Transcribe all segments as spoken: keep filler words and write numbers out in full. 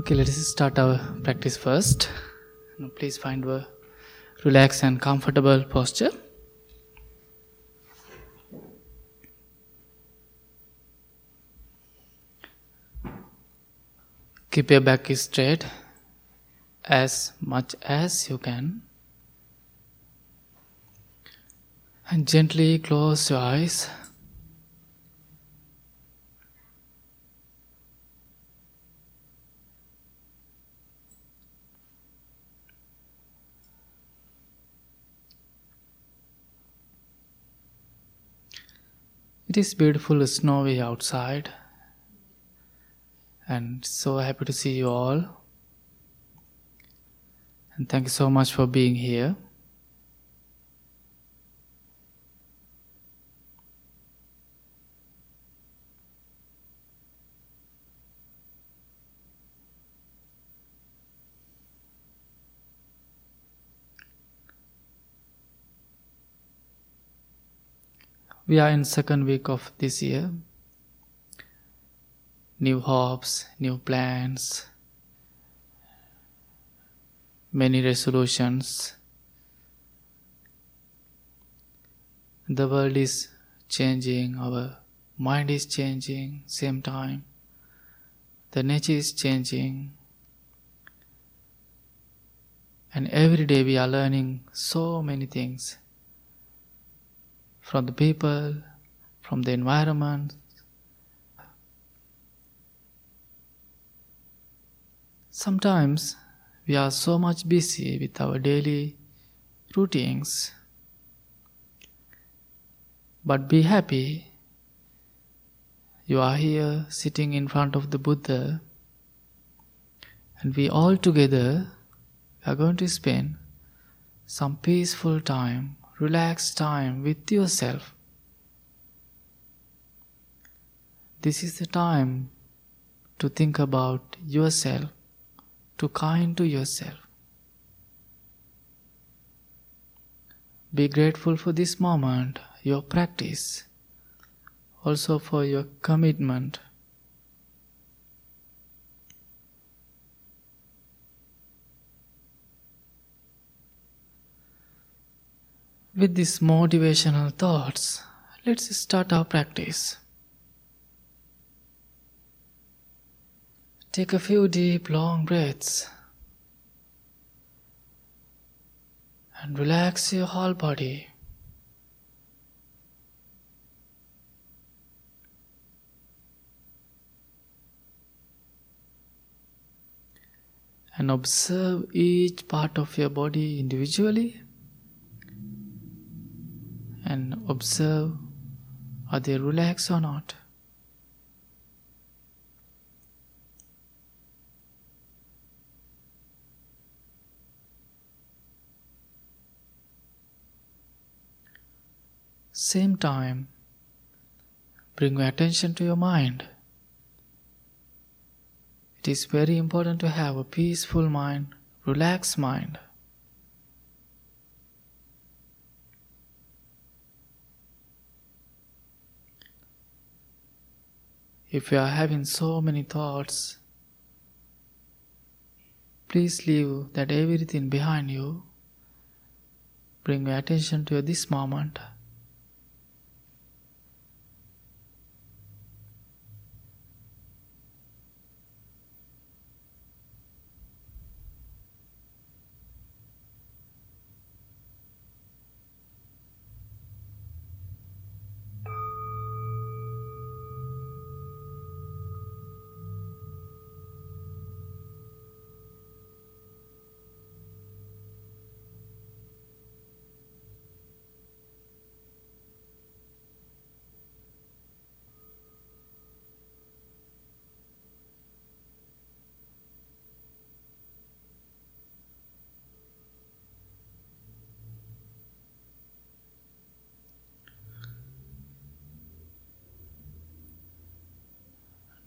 Okay, let us start our practice first. Now please find a relaxed and comfortable posture. Keep your back straight as much as you can. And gently close your eyes. It is beautiful, snowy outside, and so happy to see you all. And thank you so much for being here. We are in second week of this year. New hopes, new plans, many resolutions. The world is changing, our mind is changing, same time. The nature is changing. And every day we are learning so many things. From the people, from the environment. Sometimes we are so much busy with our daily routines, but be happy you are here sitting in front of the Buddha, and we all together are going to spend some peaceful time, relaxed time with yourself. This is the time to think about yourself, to kind to yourself. Be grateful for this moment, your practice, also for your commitment. With these motivational thoughts, let's start our practice. Take a few deep, long breaths and relax your whole body. And observe each part of your body individually. And observe, are they relaxed or not? Same time, bring your attention to your mind. It is very important to have a peaceful mind, relaxed mind. If you are having so many thoughts, please leave that everything behind you. Bring your attention to this moment.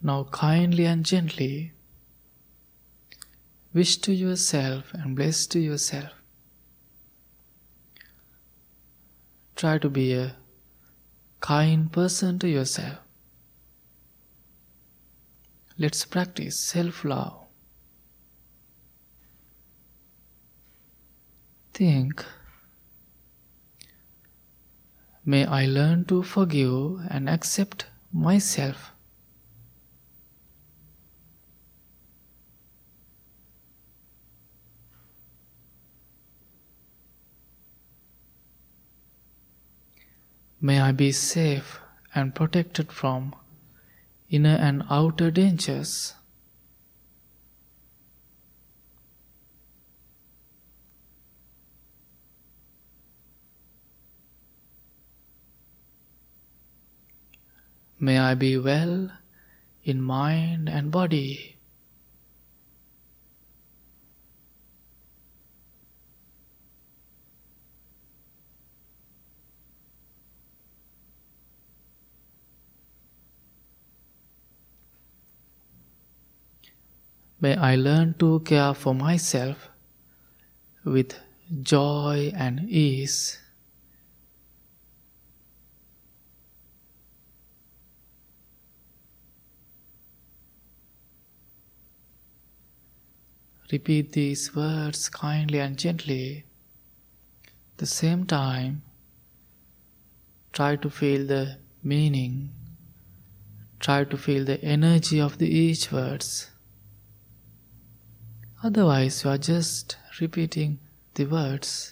Now kindly and gently wish to yourself and bless to yourself. Try to be a kind person to yourself. Let's practice self-love. think, may I learn to forgive and accept myself. May I be safe and protected from inner and outer dangers. May I be well in mind and body. May I learn to care for myself with joy and ease. Repeat these words kindly and gently. At the same time, try to feel the meaning. Try to feel the energy of the each words. Otherwise, you are just repeating the words.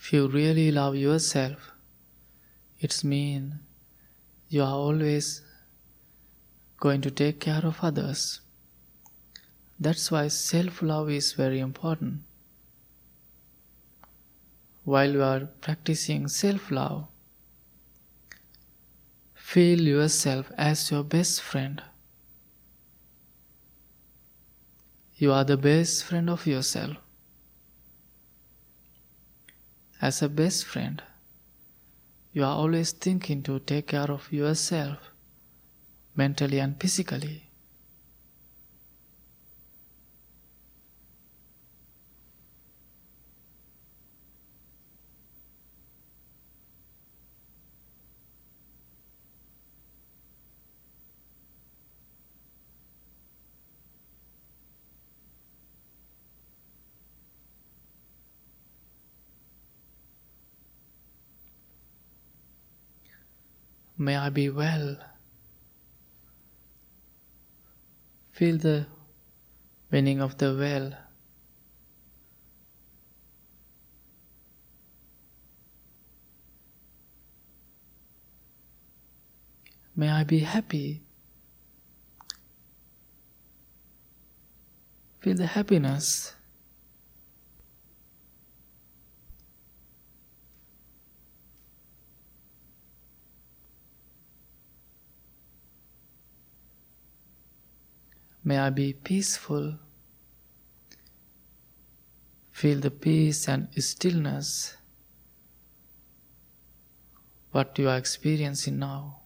If you really love yourself, it means you are always going to take care of others. That's why self-love is very important. While you are practicing self-love, feel yourself as your best friend. You are the best friend of yourself. As a best friend, you are always thinking to take care of yourself, mentally and physically. May I be well. Feel the meaning of the well. May I be happy. Feel the happiness. May I be peaceful. Feel the peace and stillness, what you are experiencing now.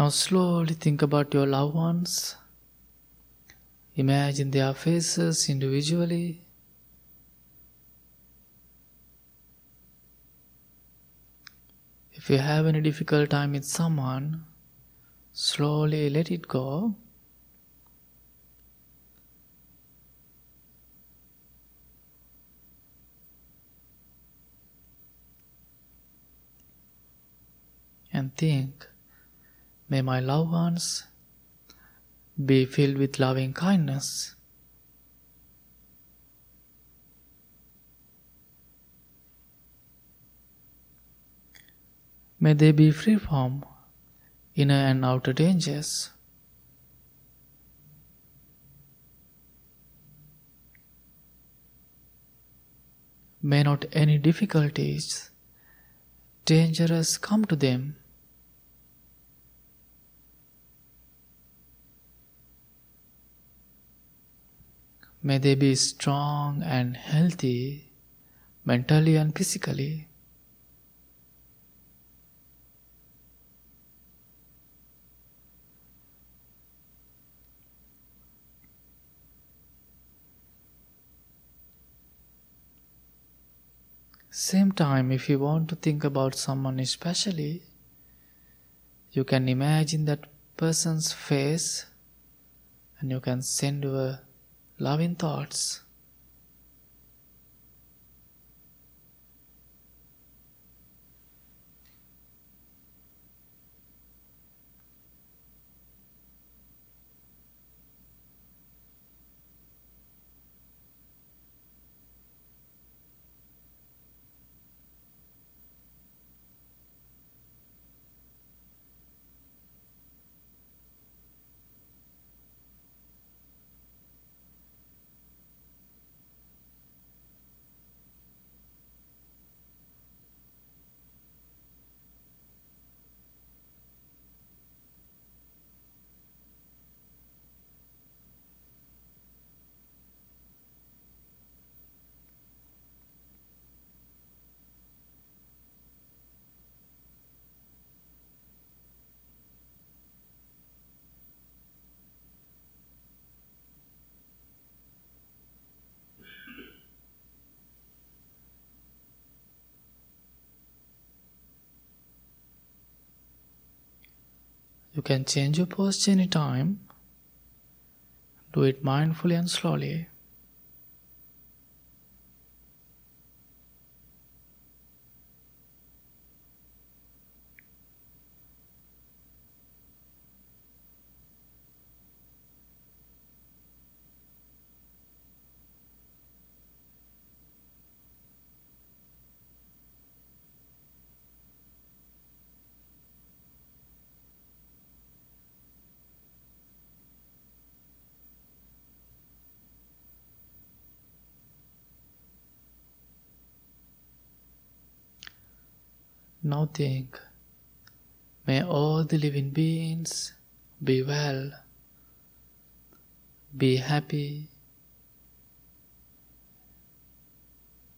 Now slowly think about your loved ones. Imagine their faces individually. If you have any difficult time with someone, slowly let it go. And think, may my loved ones be filled with loving kindness. May they be free from inner and outer dangers. May not any difficulties, dangerous come to them. May they be strong and healthy, mentally and physically. Same time, if you want to think about someone especially, you can imagine that person's face and you can send your loving thoughts. You can change your posture any time. Do it mindfully and slowly. Now think, may all the living beings be well, be happy,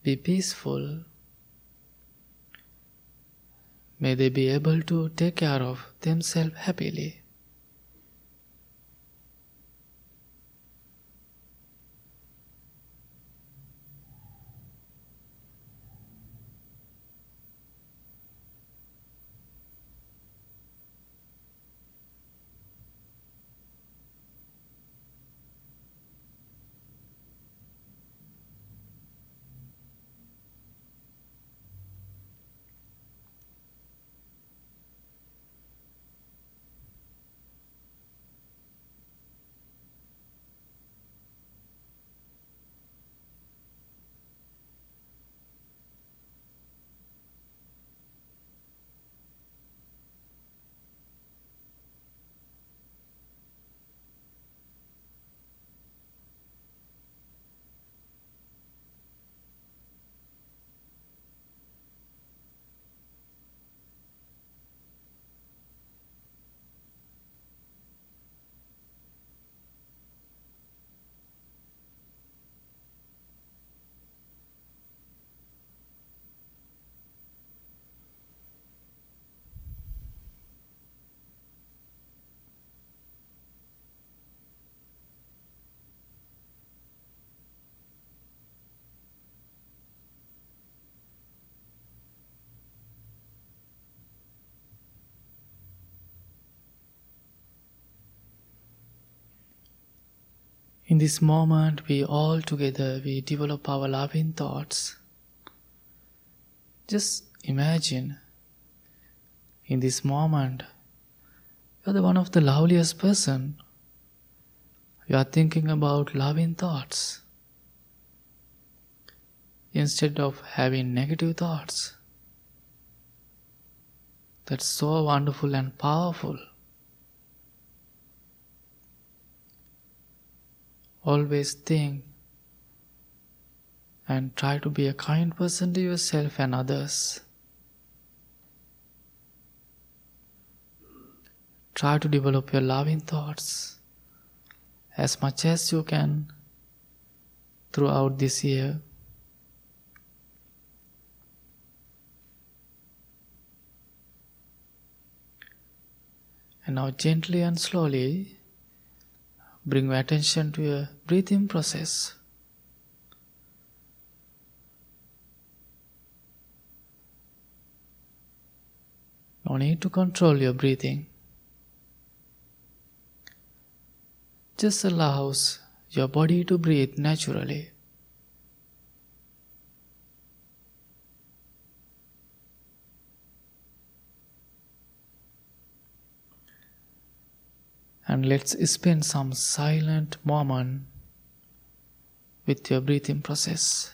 be peaceful. May they be able to take care of themselves happily. In this moment, we all together, we develop our loving thoughts. Just imagine, in this moment, you are the one of the loveliest person. You are thinking about loving thoughts. Instead of having negative thoughts. That's so wonderful and powerful. Always think and try to be a kind person to yourself and others. Try to develop your loving thoughts as much as you can throughout this year. And now gently and slowly bring your attention to your breathing process. No need to control your breathing. Just allows your body to breathe naturally. And let's spend some silent moment with your breathing process.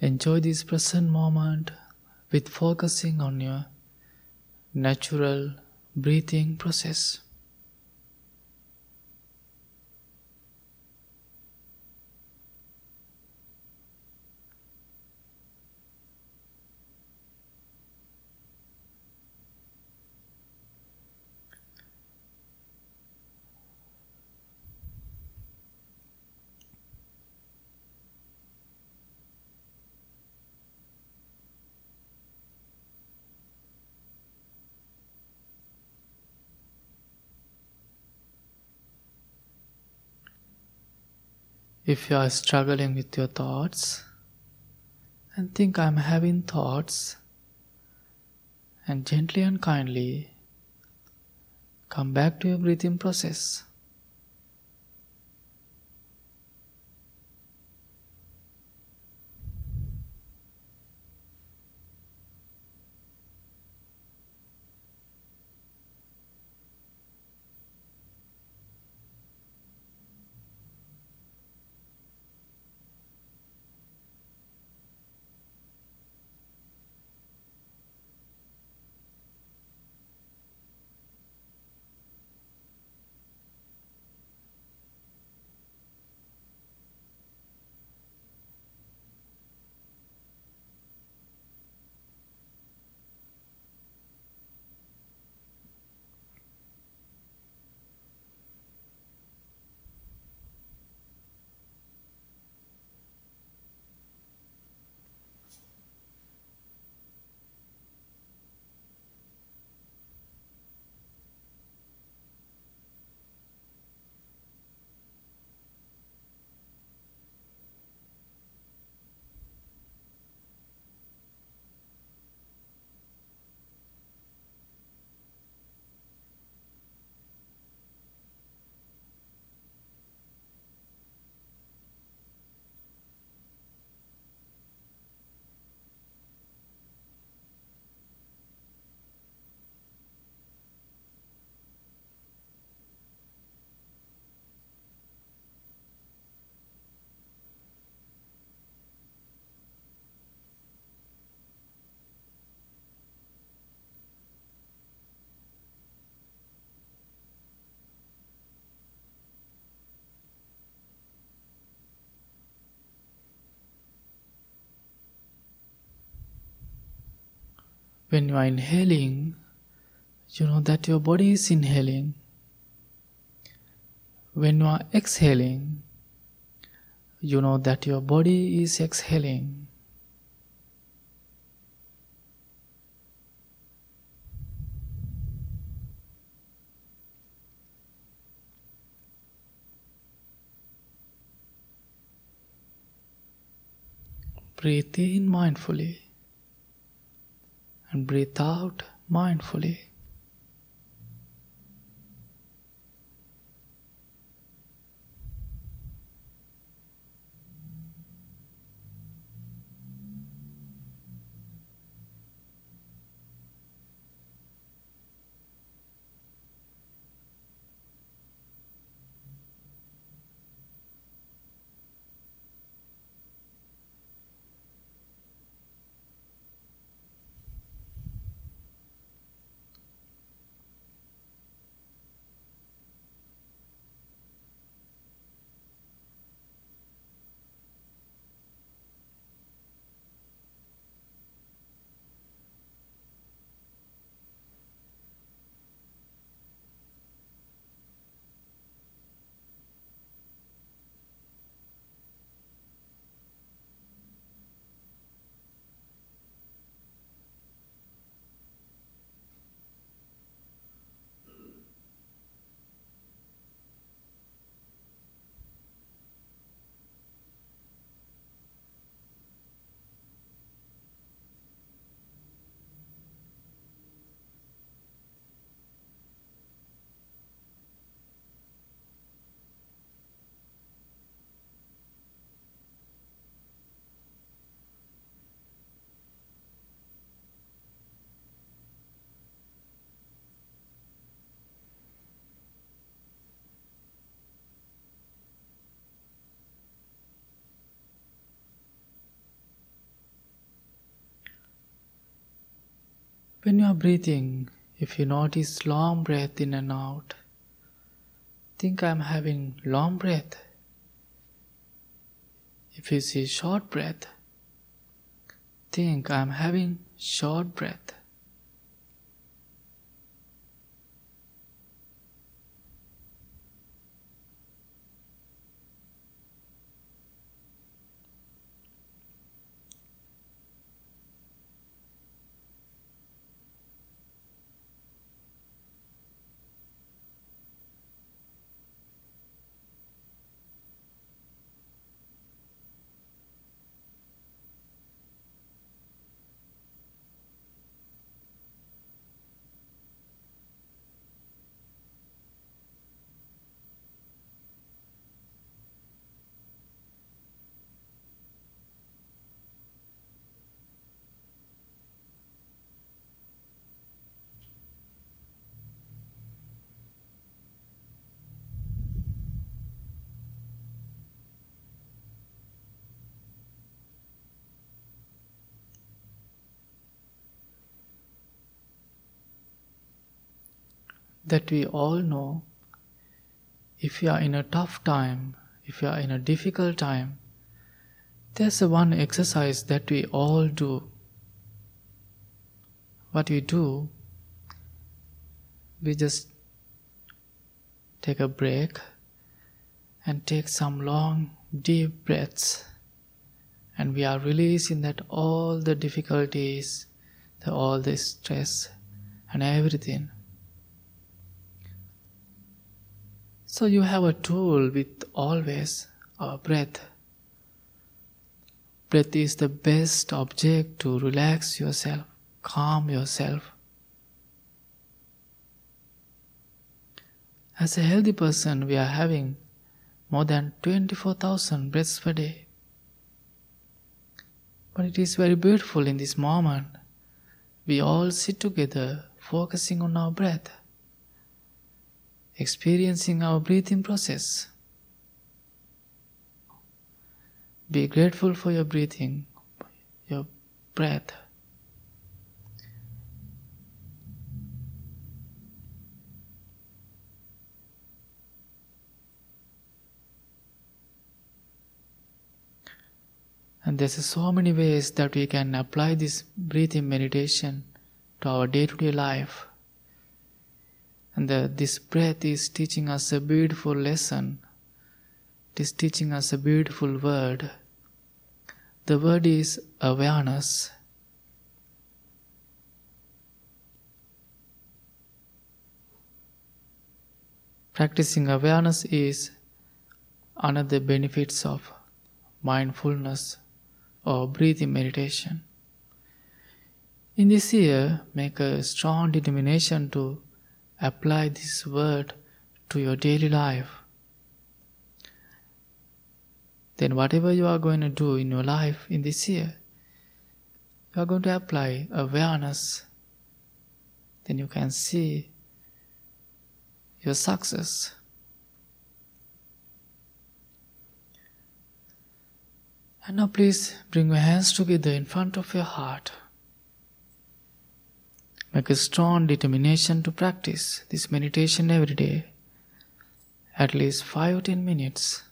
Enjoy this present moment with focusing on your natural breathing process. If you are struggling with your thoughts and think I'm having thoughts, and gently and kindly come back to your breathing process. When you are inhaling, you know that your body is inhaling. When you are exhaling, you know that your body is exhaling. Breathe in mindfully and breathe out mindfully. When you are breathing, if you notice long breath in and out, think I am having long breath. If you see short breath, think I am having short breath. That we all know, if you are in a tough time, if you are in a difficult time, there's one exercise that we all do. What we do, we just take a break and take some long, deep breaths, and we are releasing that all the difficulties, the, all the stress and everything. So you have a tool with always our breath. Breath is the best object to relax yourself, calm yourself. As a healthy person, we are having more than twenty-four thousand breaths per day. But it is very beautiful in this moment. We all sit together focusing on our breath, experiencing our breathing process. Be grateful for your breathing, your breath. And there's so many ways that we can apply this breathing meditation to our day-to-day life. And the, this breath is teaching us a beautiful lesson. It is teaching us a beautiful word. The word is awareness. Practicing awareness is another benefits of mindfulness or breathing meditation. In this year, make a strong determination to apply this word to your daily life. Then whatever you are going to do in your life in this year, you are going to apply awareness. Then you can see your success. And now please bring your hands together in front of your heart. Make a strong determination to practice this meditation every day, at least five or ten minutes.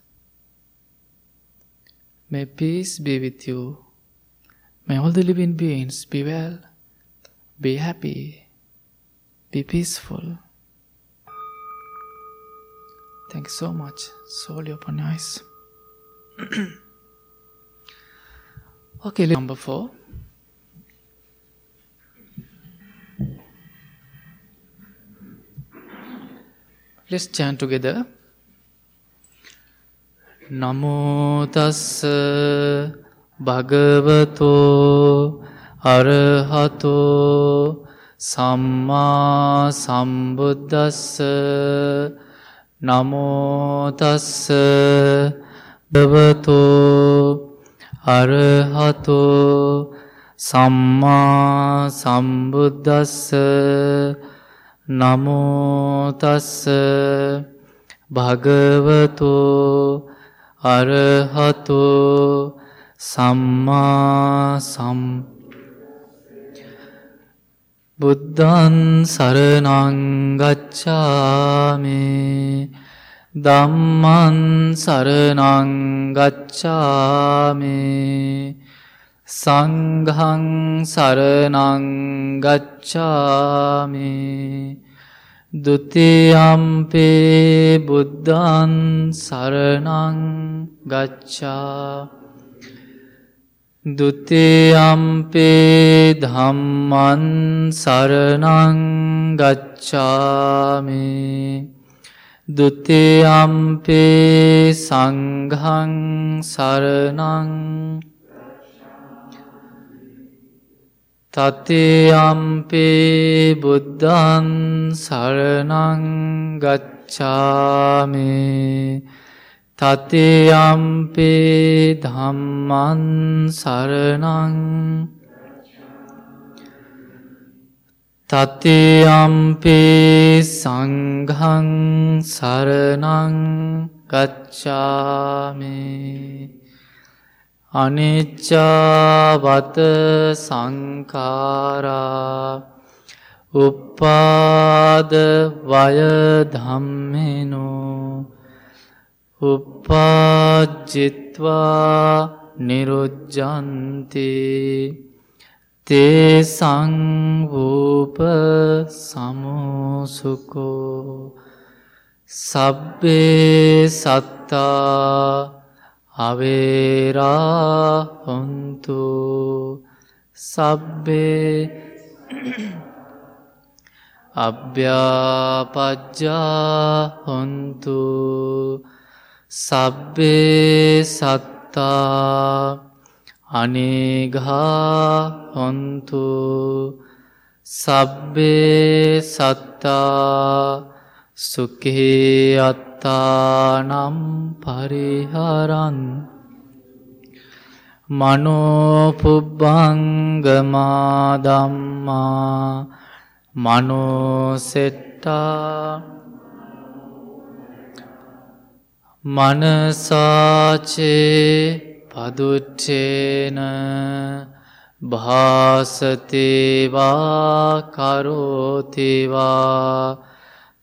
May peace be with you. May all the living beings be well, be happy, be peaceful. Thank you so much. Slowly open your eyes. Okay, number four. Let's chant together. Namo tassa bhagavato arahato samma sambuddhassa. Namo tassa bhagavato arahato samma sambuddhassa. Namo tassa bhagavato arahato samma sam buddhan saranang gacchami. Dhamman saranang gacchami. Sanghang saranang gacchami. Dutiyampi buddhan saranang gacchami. Dutiyampi dhamman saranang gacchami. Dutiyampi sanghang saranang gacchami. Tatiyampi buddhan saranang gacchami. Tatiyampi dhamman saranang gacchami. Tatiyampi sanghang saranang gacchami. Anicca vata sankhara uppada vaya dhammeno uppajjitva nirujjanti. Te sang vupa samosuko sabbe satta avera hontu sabbe abhyapajja hontu sabbe satta anigha hontu sabbe satta sukhi attanam pariharan mano pubbangama dhamma mano setta manasace paduccena bhāsati vā karoti vā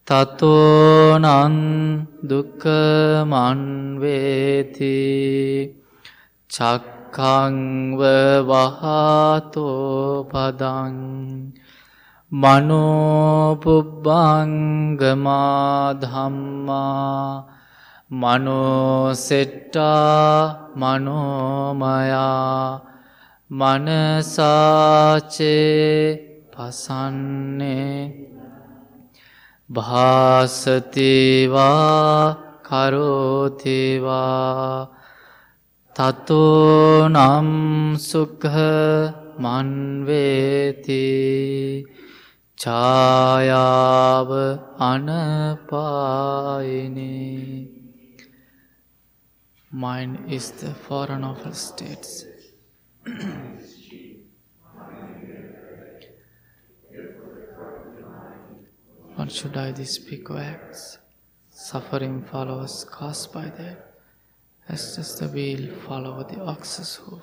tato nan dukkhaṃ anveti cakkhang vavāto padaṃ Mano pubbangama dhamma, mano setta manomaya, manasace pasanne, bhasativa karotiva, tato nam sukha manveti, Chāyāva anapāyini. Mind is the foreign of the states. What should I these pick acts? Suffering follows caused by them, as does the wheel follow the ox's hoof.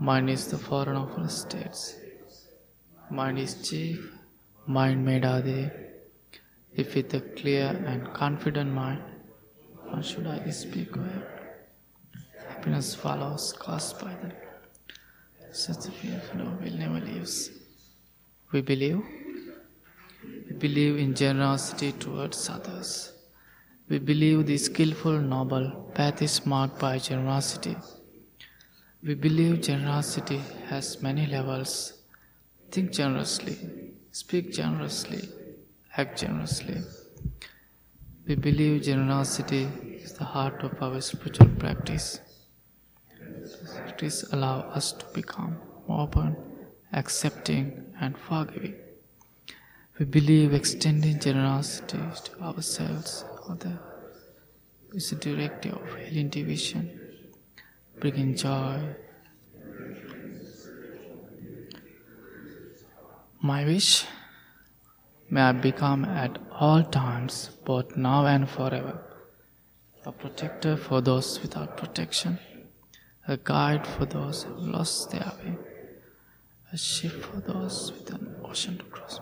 Mind is the foreign of the states. Mind is chief, mind made Adi. If with a clear and confident mind, one should I speak well? Happiness follows, caused by them. Such a fear of no will never leaves. We believe. We believe in generosity towards others. We believe the skillful, noble path is marked by generosity. We believe generosity has many levels. Think generously, speak generously, act generously. We believe generosity is the heart of our spiritual practice. Practice allows us to become more open, accepting and forgiving. We believe extending generosity to ourselves or others is a directive of healing division, bringing joy. My wish, may I become at all times, both now and forever, a protector for those without protection, a guide for those who lost their way, a ship for those with an ocean to cross.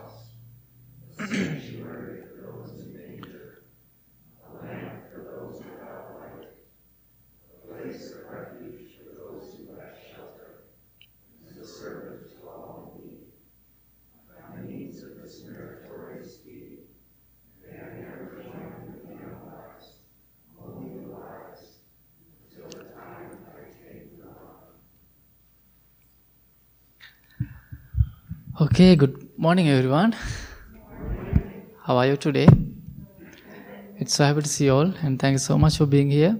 Okay, good morning everyone. Morning. How are you today? It's so happy to see you all, and thanks so much for being here.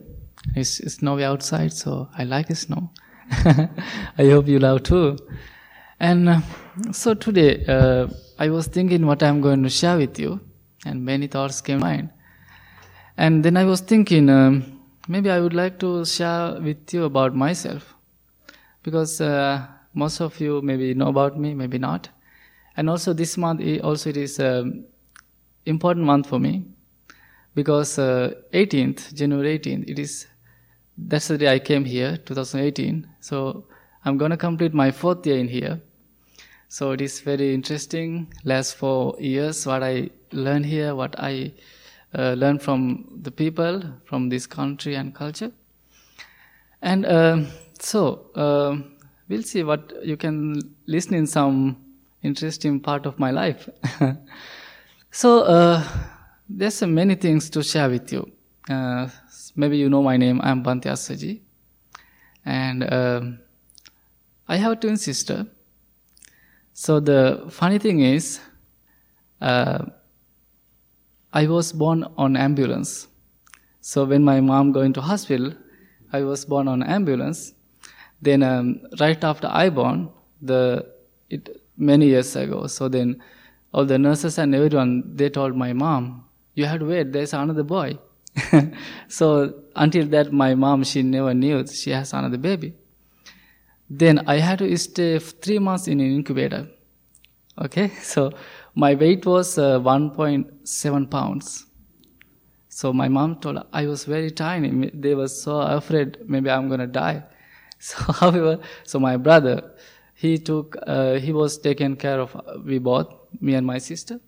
It's, it's snowy outside, so I like snow. I hope you love too. And uh, so today, uh, I was thinking what I'm going to share with you, and many thoughts came to mind. And then I was thinking, um, maybe I would like to share with you about myself, because uh, most of you maybe know about me, maybe not. And also this month, also it is an important month for me, because uh, eighteenth, January eighteenth, it is, that's the day I came here, twenty eighteen. So I'm going to complete my fourth year in here. So it is very interesting, last four years, what I learned here, what I uh, learned from the people, from this country and culture. And uh, so... Uh, We'll see what you can listen in some interesting part of my life. so uh, there's uh, many things to share with you. Uh, maybe you know my name. I'm Bhante Asaji, and uh, I have a twin sister. So the funny thing is, uh, I was born on ambulance. So when my mom go into hospital, I was born on ambulance. Then um, right after I born, the it, many years ago, so then all the nurses and everyone, they told my mom, you have to wait, there's another boy. So until that, my mom, she never knew she has another baby. Then I had to stay three months in an incubator. Okay, so my weight was uh, one point seven pounds. So my mom told her, I was very tiny. They were so afraid, maybe I'm going to die. So, however, so my brother, he took, uh, he was taken care of, we both, me and my sister.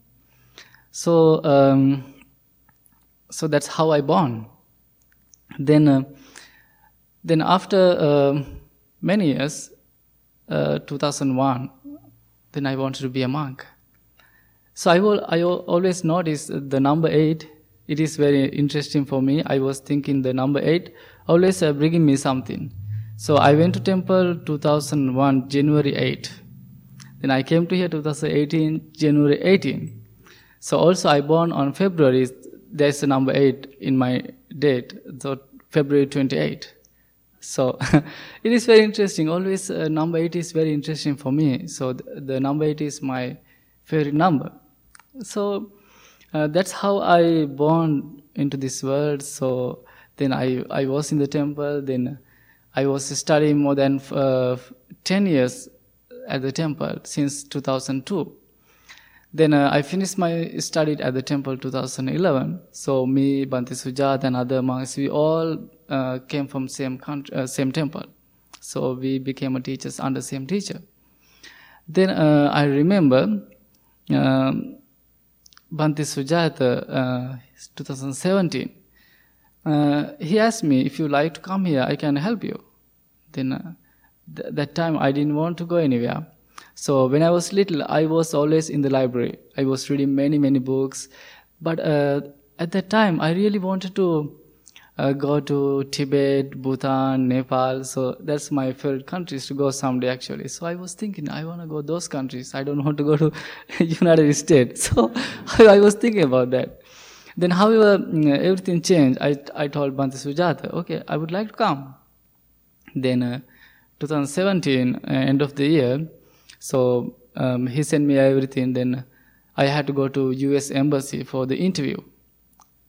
So, um, so that's how I born. Then, uh, then after uh, many years, uh, two thousand one, then I wanted to be a monk. So I, will, I always notice the number eight. It is very interesting for me. I was thinking the number eight always uh, bringing me something. So I went to temple two thousand one, January eighth. Then I came to here two thousand eighteen, January eighteenth. So also I born on February. There's the number eight in my date. So February twenty-eighth. So it is very interesting. Always uh, number eight is very interesting for me. So th- the number eight is my favorite number. So uh, that's how I born into this world. So then I, I was in the temple. Then I was studying more than uh, ten years at the temple since two thousand two. Then uh, I finished my study at the temple two thousand eleven. So me, Bhante Sujata, and other monks, we all uh, came from same country, uh, same temple. So we became a teachers under same teacher. Then uh, I remember um, Bhante Sujata, uh, twenty seventeen. Uh, he asked me, if you like to come here, I can help you. Then uh, th- that time I didn't want to go anywhere. So when I was little, I was always in the library. I was reading many, many books. But uh, at that time, I really wanted to uh, go to Tibet, Bhutan, Nepal. So that's my favorite countries to go someday, actually. So I was thinking, I want to go those countries. I don't want to go to United States. So I was thinking about that. Then, however, everything changed. I, I told Bhante Sujata, okay, I would like to come. Then uh, twenty seventeen, uh, end of the year, So um, he sent me everything. Then I had to go to U S Embassy for the interview.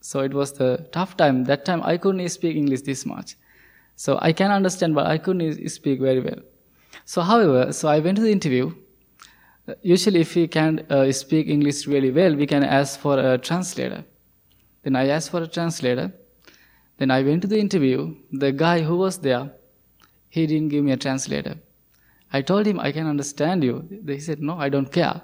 So it was the tough time. That time I couldn't speak English this much. So I can understand, but I couldn't speak very well. So however, so I went to the interview. Usually if we can't uh, speak English really well, we can ask for a translator. Then I asked for a translator. Then I went to the interview. The guy who was there, he didn't give me a translator. I told him, I can understand you. He said, no, I don't care.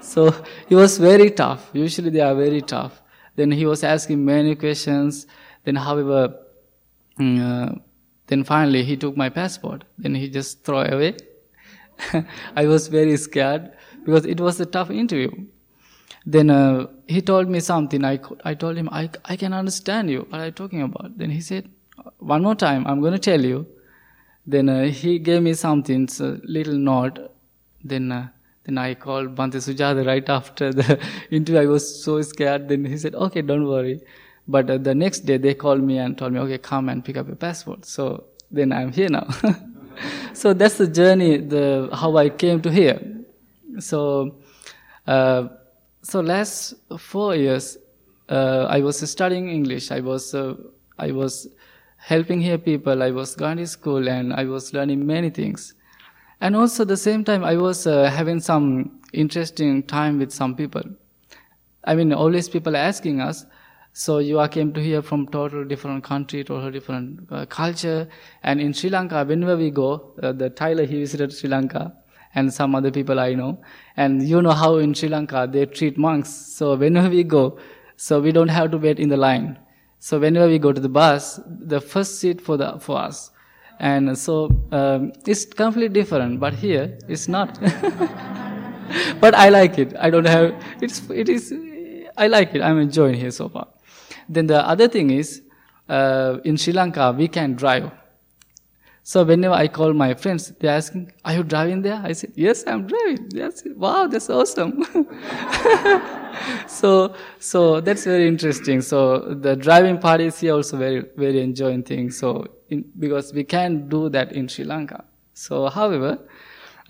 So he was very tough. Usually they are very tough. Then he was asking many questions. Then however, uh, then finally he took my passport. Then he just threw away. I was very scared because it was a tough interview. Then uh, he told me something. I, I told him, I, I can understand you. What are you talking about? Then he said, one more time, I'm going to tell you. Then uh, he gave me something, so little note. Then uh, then I called Bhante Sujata right after the interview. I was so scared. Then he said, okay, don't worry. But uh, the next day they called me and told me, okay, come and pick up your passport. So then I'm here now. So that's the journey, the how I came to here. So, uh, so last four years, uh, I was studying English. I was, uh, I was... helping here people, I was going to school and I was learning many things. And also at the same time, I was uh, having some interesting time with some people. I mean, always people are asking us, so you are came to here from total different country, total different uh, culture. And in Sri Lanka, whenever we go, uh, the Tyler, he visited Sri Lanka and some other people I know. And you know how in Sri Lanka they treat monks. So whenever we go, so we don't have to wait in the line. So whenever we go to the bus, the first seat for the for us, and so um, it's completely different. But here it's not. But I like it. I don't have it's. It is. I like it. I'm enjoying here so far. Then the other thing is, uh, in Sri Lanka we can drive. So whenever I call my friends, they're asking, "Are you driving there?" I said, "Yes, I'm driving." Yes. Wow, that's awesome. So, so that's very interesting. So the driving part is here also very, very enjoying thing. So, in, because we can do that in Sri Lanka. So, however,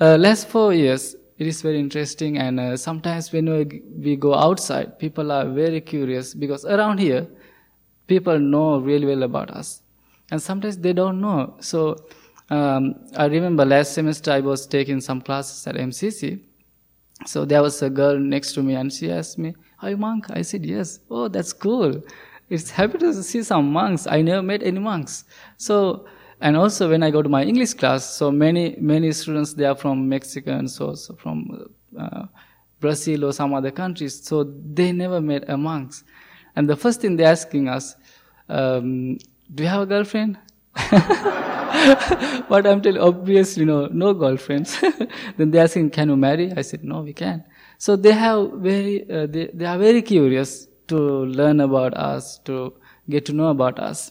uh, last four years, it is very interesting. And uh, sometimes when we, we go outside, people are very curious because around here, people know really well about us. And sometimes they don't know. So, um, I remember last semester I was taking some classes at M C C. So there was a girl next to me and she asked me, "Are you monk?" I said, "Yes." "Oh, that's cool. It's happy to see some monks. I never met any monks." So, and also when I go to my English class, so many, many students, they are from Mexico, so, so from uh, Brazil or some other countries. So they never met a monk. And the first thing they're asking us, um, "Do you have a girlfriend?" But I'm telling, obviously, no, no girlfriends. Then they're asking, "Can you marry?" I said, "No, we can." So they have very uh, they, they are very curious to learn about us, to get to know about us.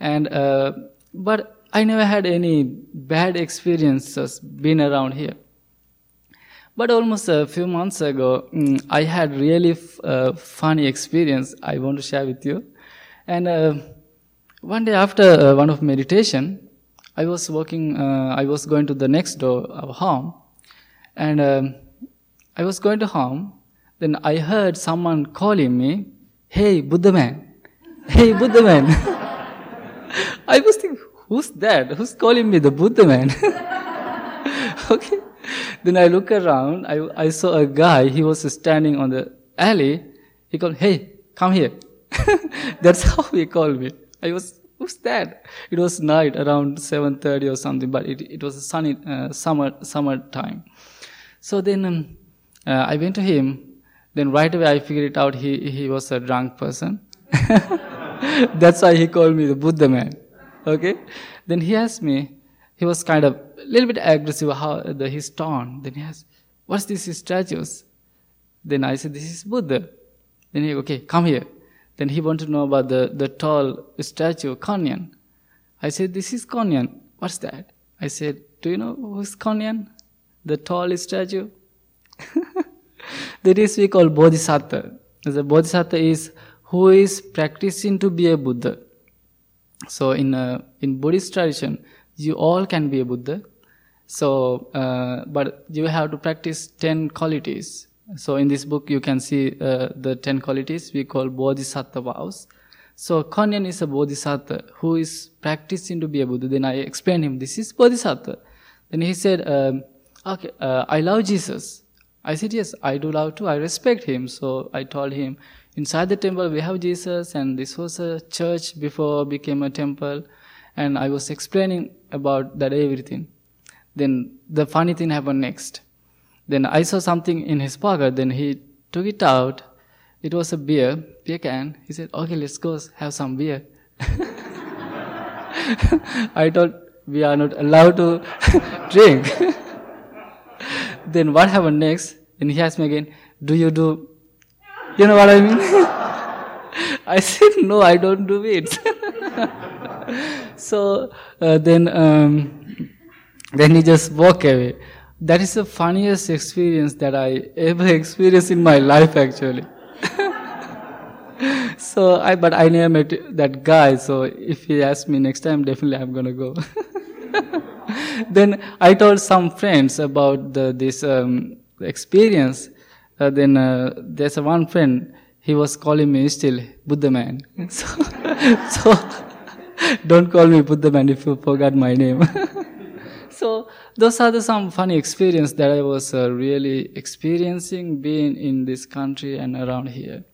And uh, but I never had any bad experiences being around here. But almost a few months ago, I had really f- uh, funny experience I want to share with you. And uh, one day after uh, one of meditation, I was walking, uh, I was going to the next door of home. And uh, I was going to home. Then I heard someone calling me, "Hey, Buddha man. Hey, Buddha man." I was thinking, who's that? Who's calling me the Buddha man? Okay. Then I look around, I, I saw a guy, he was standing on the alley. He called, "Hey, come here." That's how he called me. I was, who's that? It was night, around seven thirty or something, but it, it was a sunny uh, summer summer time. So then um, uh, I went to him. Then right away I figured it out, he, he was a drunk person. That's why he called me the Buddha man. Okay? Then he asked me, he was kind of a little bit aggressive, how the, his tone. Then he asked, "What's this statues?" Then I said, "This is Buddha." Then he said, "Okay, come here." Then he wanted to know about the, the tall statue, Guanyin. I said, "This is Guanyin." "What's that?" I said, "Do you know who's Guanyin? The tall statue?" That is we call Bodhisattva. The Bodhisattva is who is practicing to be a Buddha. So in uh, in Buddhist tradition, you all can be a Buddha, so uh, but you have to practice ten qualities. So in this book you can see uh, the ten qualities we call Bodhisattva vows. So Guanyin is a Bodhisattva who is practicing to be a Buddha. Then I explained him, "This is Bodhisattva." Then he said, um, "Okay, uh, I love Jesus." I said, "Yes, I do love too. I respect him." So I told him, "Inside the temple we have Jesus, and this was a church before it became a temple." And I was explaining about that everything. Then the funny thing happened next. Then I saw something in his pocket. Then he took it out. It was a beer, beer can. He said, "Okay, let's go have some beer." I thought we are not allowed to drink. Then what happened next? Then he asked me again, "Do you do?" You know what I mean? I said, "No, I don't do it." So uh, then um, then he just walked away. That is the funniest experience that I ever experienced in my life, actually. So I, but I never met that guy. So if he asks me next time, definitely I'm gonna go. Then I told some friends about the, this um, experience. Uh, then uh, there's one friend. He was calling me still Buddha man. So, so don't call me Buddha man if you forgot my name. So those are the, some funny experience that I was uh, really experiencing being in this country and around here.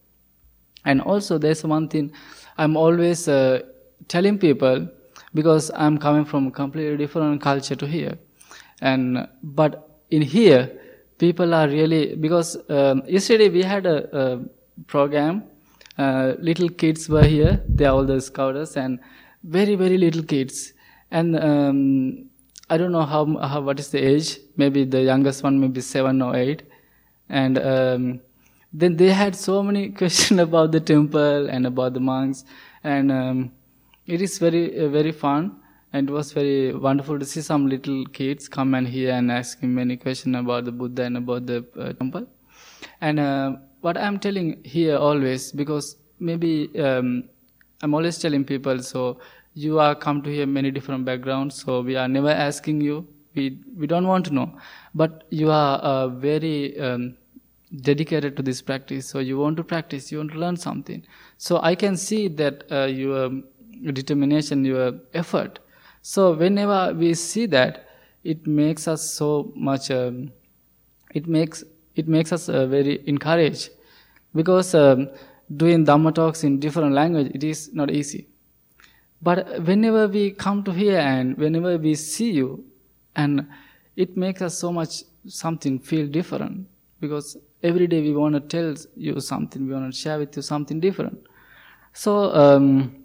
And also there's one thing I'm always uh, telling people, because I'm coming from a completely different culture to here. And but in here, people are really, because um, yesterday we had a, a program, uh, little kids were here, they are all the scouters, and very, very little kids. And um, I don't know how, how, what is the age, maybe the youngest one, maybe seven or eight. And um, then they had so many questions about the temple and about the monks. And um, it is very, uh, very fun. And it was very wonderful to see some little kids come and here and asking many questions about the Buddha and about the uh, temple. And uh, what I'm telling here always, because maybe um, I'm always telling people, so you are come to hear many different backgrounds, so we are never asking you, we we don't want to know. But you are uh, very um, dedicated to this practice, so you want to practice, you want to learn something. So I can see that uh, your determination, your effort. So whenever we see that, it makes us so much, um, it makes it makes us uh, very encouraged. Because um, doing Dhamma talks in different language, it is not easy. But whenever we come to here and whenever we see you, and it makes us so much, something feel different. Because every day we want to tell you something, we want to share with you something different. So, um,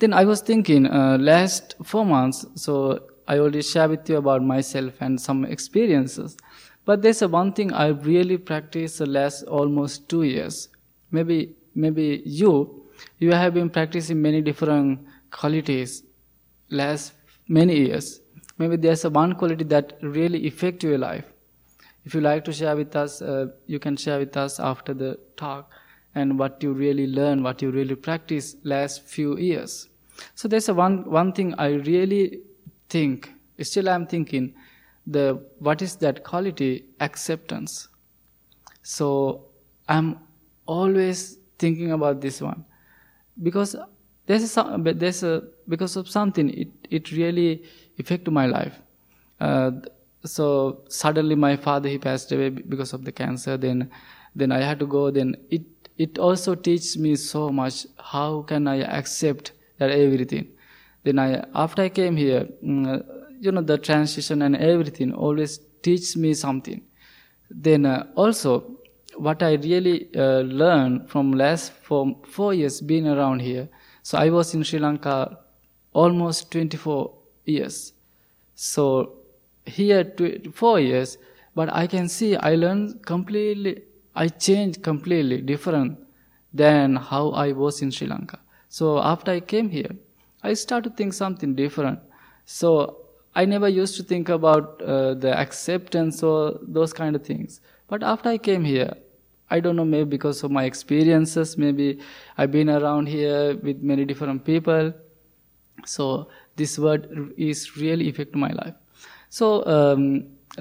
then I was thinking, uh, last four months, so I already share with you about myself and some experiences. But there's a one thing I really practiced the last almost two years. Maybe maybe you, you have been practicing many different qualities last many years. Maybe there's a one quality that really affects your life. If you like to share with us, uh, you can share with us after the talk and what you really learn, what you really practice last few years. So there's a one one thing I really think, still I'm thinking, the what is that quality? Acceptance. So I'm always thinking about this one, because there's a, there's a because of something it it really affected my life. Uh, so suddenly my father, he passed away because of the cancer. Then then I had to go. Then it it also teaches me so much. How can I accept that everything? Then I after I came here. Uh, You know, the transition and everything always teaches me something. Then uh, also, what I really uh, learned from last four, four years being around here. So I was in Sri Lanka almost twenty-four years. So here tw- four years, but I can see I learned completely, I changed completely different than how I was in Sri Lanka. So after I came here, I started to think something different. So I never used to think about uh, the acceptance or those kind of things. But after I came here, I don't know, maybe because of my experiences, maybe I've been around here with many different people. So this word is really affecting my life. So um,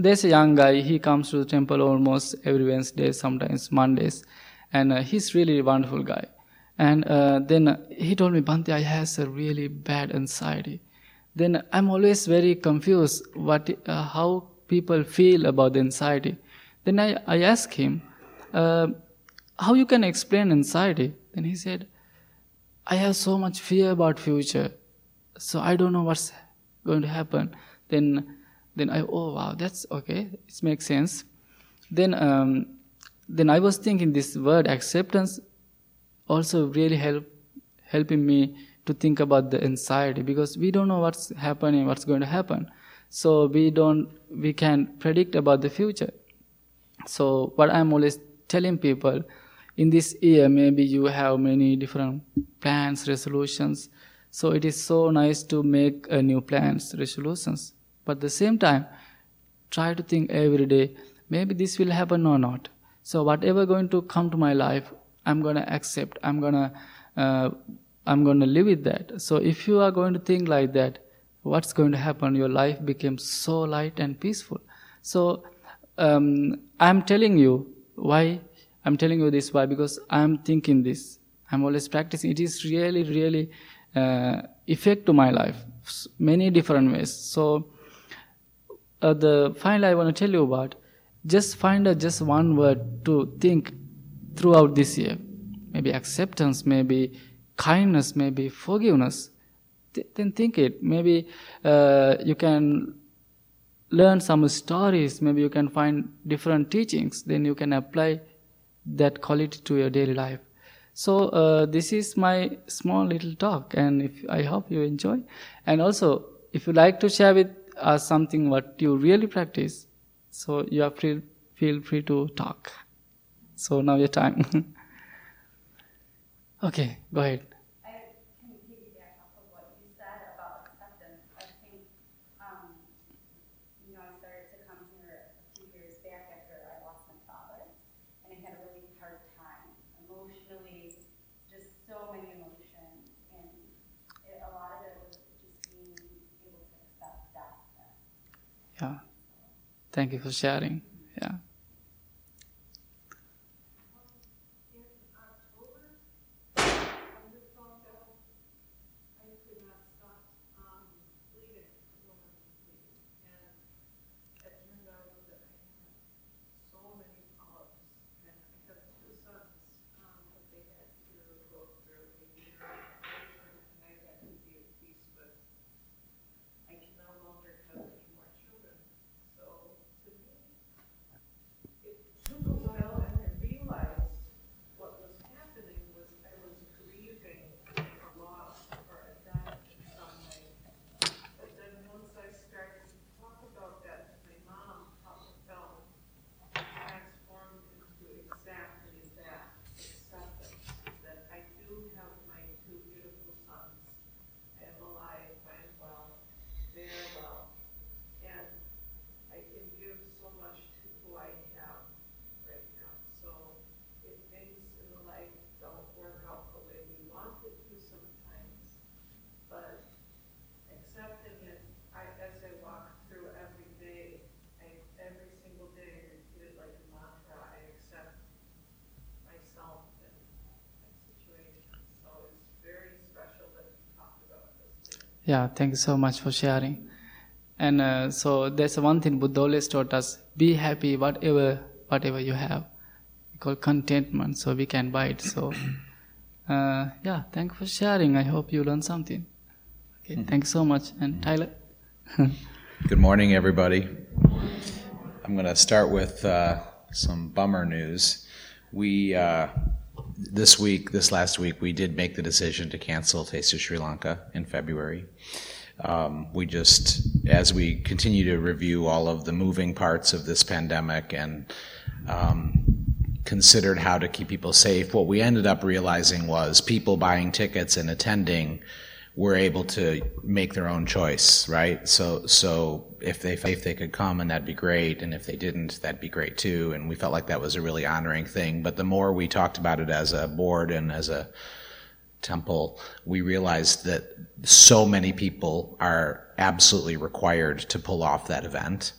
there's a young guy, he comes to the temple almost every Wednesday, sometimes Mondays. And uh, he's really a wonderful guy. And uh, then he told me, Bhante, I have a really bad anxiety. Then I'm always very confused what uh, how people feel about the anxiety. Then I, I asked him, uh, how you can explain anxiety? Then he said, I have so much fear about future, so I don't know what's going to happen. Then then I, oh wow, that's okay, it makes sense. Then um, then I was thinking this word acceptance also really help helping me to think about the anxiety, because we don't know what's happening, what's going to happen. So we don't, we can't predict about the future. So what I'm always telling people, in this year, maybe you have many different plans, resolutions. So it is so nice to make uh, new plans, resolutions. But at the same time, try to think every day, maybe this will happen or not. So whatever going to come to my life, I'm going to accept, I'm going to, uh, I'm going to live with that. So if you are going to think like that, what's going to happen? Your life becomes so light and peaceful. So um, I'm telling you why. I'm telling you this why, because I'm thinking this. I'm always practicing. It is really, really uh, effect to my life, many different ways. So uh, the final I want to tell you about, just find uh, just one word to think throughout this year. Maybe acceptance, maybe kindness, maybe forgiveness. Th- then think it. Maybe uh, you can learn some stories. Maybe you can find different teachings. Then you can apply that quality to your daily life. So uh, this is my small little talk, and if, I hope you enjoy. And also, if you like to share with us something what you really practice, so you are free, feel free to talk. So now your time. Okay, go ahead. I can piggyback off of what you said about acceptance. I think, um, you know, I started to come here a few years back after I lost my father, and I had a really hard time emotionally, just so many emotions, and it, a lot of it was just being able to accept death. Yeah. Thank you for sharing. Yeah. Yeah, thank you so much for sharing. And uh, so there's one thing Buddha always taught us, be happy whatever whatever you have. We call contentment, so we can buy it. So uh, yeah, thank you for sharing. I hope you learned something. Okay, mm-hmm. Thank you so much. And Tyler? Good morning, everybody. I'm going to start with uh, some bummer news. We, uh, this week, this last week, we did make the decision to cancel Taste of Sri Lanka in February. Um, we just, as we continue to review all of the moving parts of this pandemic and um, considered how to keep people safe, what we ended up realizing was people buying tickets and attending were able to make their own choice, right? So so if they if they could come, and that'd be great, and if they didn't, that'd be great too, and we felt like that was a really honoring thing. But the more we talked about it as a board and as a temple, we realized that so many people are absolutely required to pull off that event.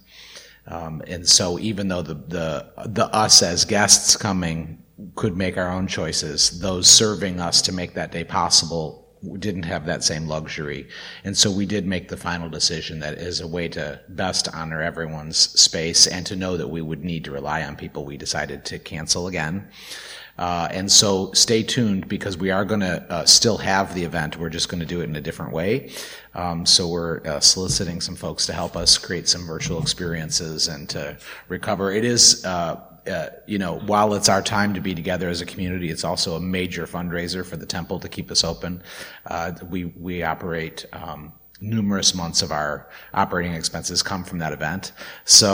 Um, and so even though the, the the us as guests coming could make our own choices, those serving us to make that day possible we didn't have that same luxury. And so we did make the final decision that as a way to best honor everyone's space and to know that we would need to rely on people, we decided to cancel again. Uh, and so stay tuned, because we are going to uh, still have the event. We're just going to do it in a different way. Um, so we're uh, soliciting some folks to help us create some virtual experiences and to recover. It is... Uh, Uh, you know, while it's our time to be together as a community, it's also a major fundraiser for the temple to keep us open. Uh, we we operate um, numerous months of our operating expenses come from that event. So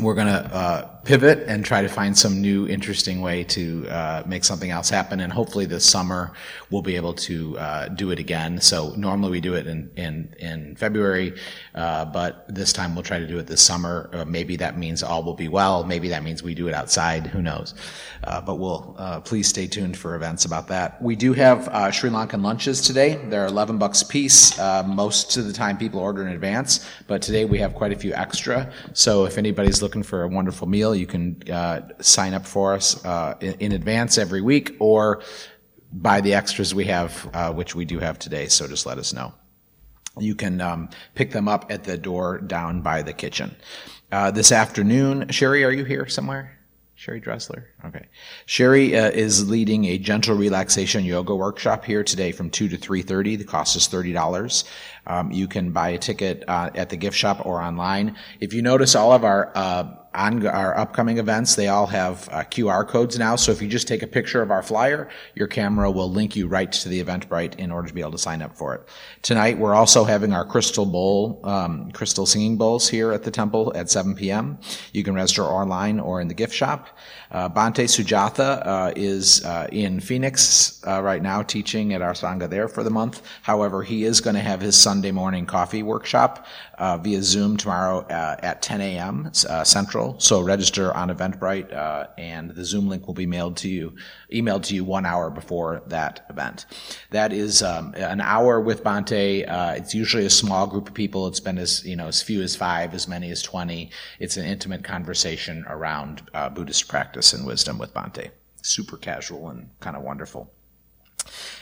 we're going to uh, pivot and try to find some new interesting way to uh, make something else happen. And hopefully this summer we'll be able to uh, do it again. So normally we do it in in, in February, uh, but this time we'll try to do it this summer. Uh, maybe that means all will be well. Maybe that means we do it outside. Who knows? Uh, but we'll uh, please stay tuned for events about that. We do have uh, Sri Lankan lunches today. They're eleven bucks a piece. Uh, most of the time people order in advance, but today we have quite a few extra. So if anybody's looking for a wonderful meal, you can uh, sign up for us uh, in, in advance every week, or buy the extras we have, uh, which we do have today, so just let us know. You can um, pick them up at the door down by the kitchen. Uh, this afternoon, Sherry, are you here somewhere? Sherry Dressler? Okay. Sherry uh, is leading a gentle relaxation yoga workshop here today from two to three thirty. The cost is thirty dollars. Um, you can buy a ticket uh, at the gift shop or online. If you notice, all of our uh, on our upcoming events, they all have uh, Q R codes now. So if you just take a picture of our flyer, your camera will link you right to the Eventbrite in order to be able to sign up for it. Tonight, we're also having our crystal bowl, um, crystal singing bowls here at the temple at seven p.m. You can register online or in the gift shop. Uh, Bhante Sujata uh, is uh, in Phoenix uh, right now, teaching at Arsanga there for the month. However, he is going to have his Sunday morning coffee workshop uh, via Zoom tomorrow uh, at ten a.m. Uh, Central. So register on Eventbrite, uh, and the Zoom link will be mailed to you, emailed to you one hour before that event. That is um, an hour with Bhante. Uh, it's usually a small group of people. It's been as you know as few as five, as many as twenty. It's an intimate conversation around uh, Buddhist practice and wisdom with Bhante. Super casual and kind of wonderful.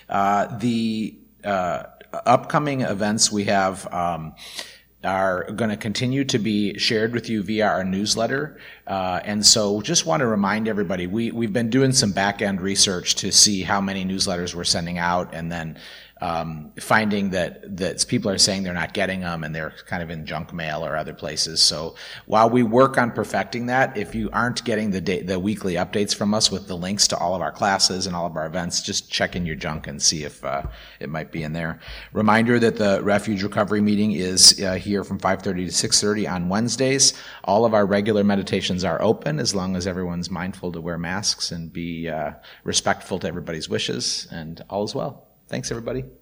Uh, the uh, upcoming events we have. Um, are going to continue to be shared with you via our newsletter. Uh, and so just want to remind everybody, we, we've been doing some back-end research to see how many newsletters we're sending out, and then um, finding that, that people are saying they're not getting them and they're kind of in junk mail or other places. So while we work on perfecting that, if you aren't getting the day, the weekly updates from us with the links to all of our classes and all of our events, just check in your junk and see if, uh, it might be in there. Reminder that the Refuge Recovery meeting is, uh, here from five thirty to six thirty on Wednesdays. All of our regular meditations are open as long as everyone's mindful to wear masks and be, uh, respectful to everybody's wishes, and all is well. Thanks, everybody.